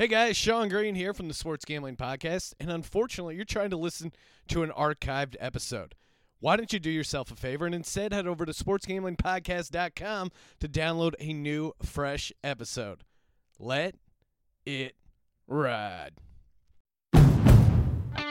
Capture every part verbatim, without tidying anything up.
Hey guys, Sean Green here from the Sports Gambling Podcast, and unfortunately, you're trying to listen to an archived episode. Why don't you do yourself a favor and instead head over to sports gambling podcast dot com to download a new, fresh episode. Let it ride.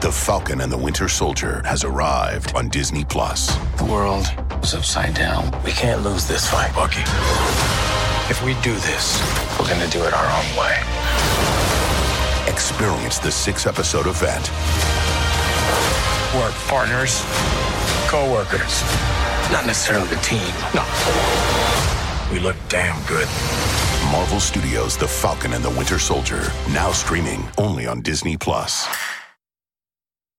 The Falcon and the Winter Soldier has arrived on Disney Plus. The world is upside down. We can't lose this fight, Bucky. If we do this, we're going to do it our own way. Experience the six-episode event. We're partners, co-workers, not necessarily the team. No. We look damn good. Marvel Studios' The Falcon and the Winter Soldier, now streaming only on Disney Plus.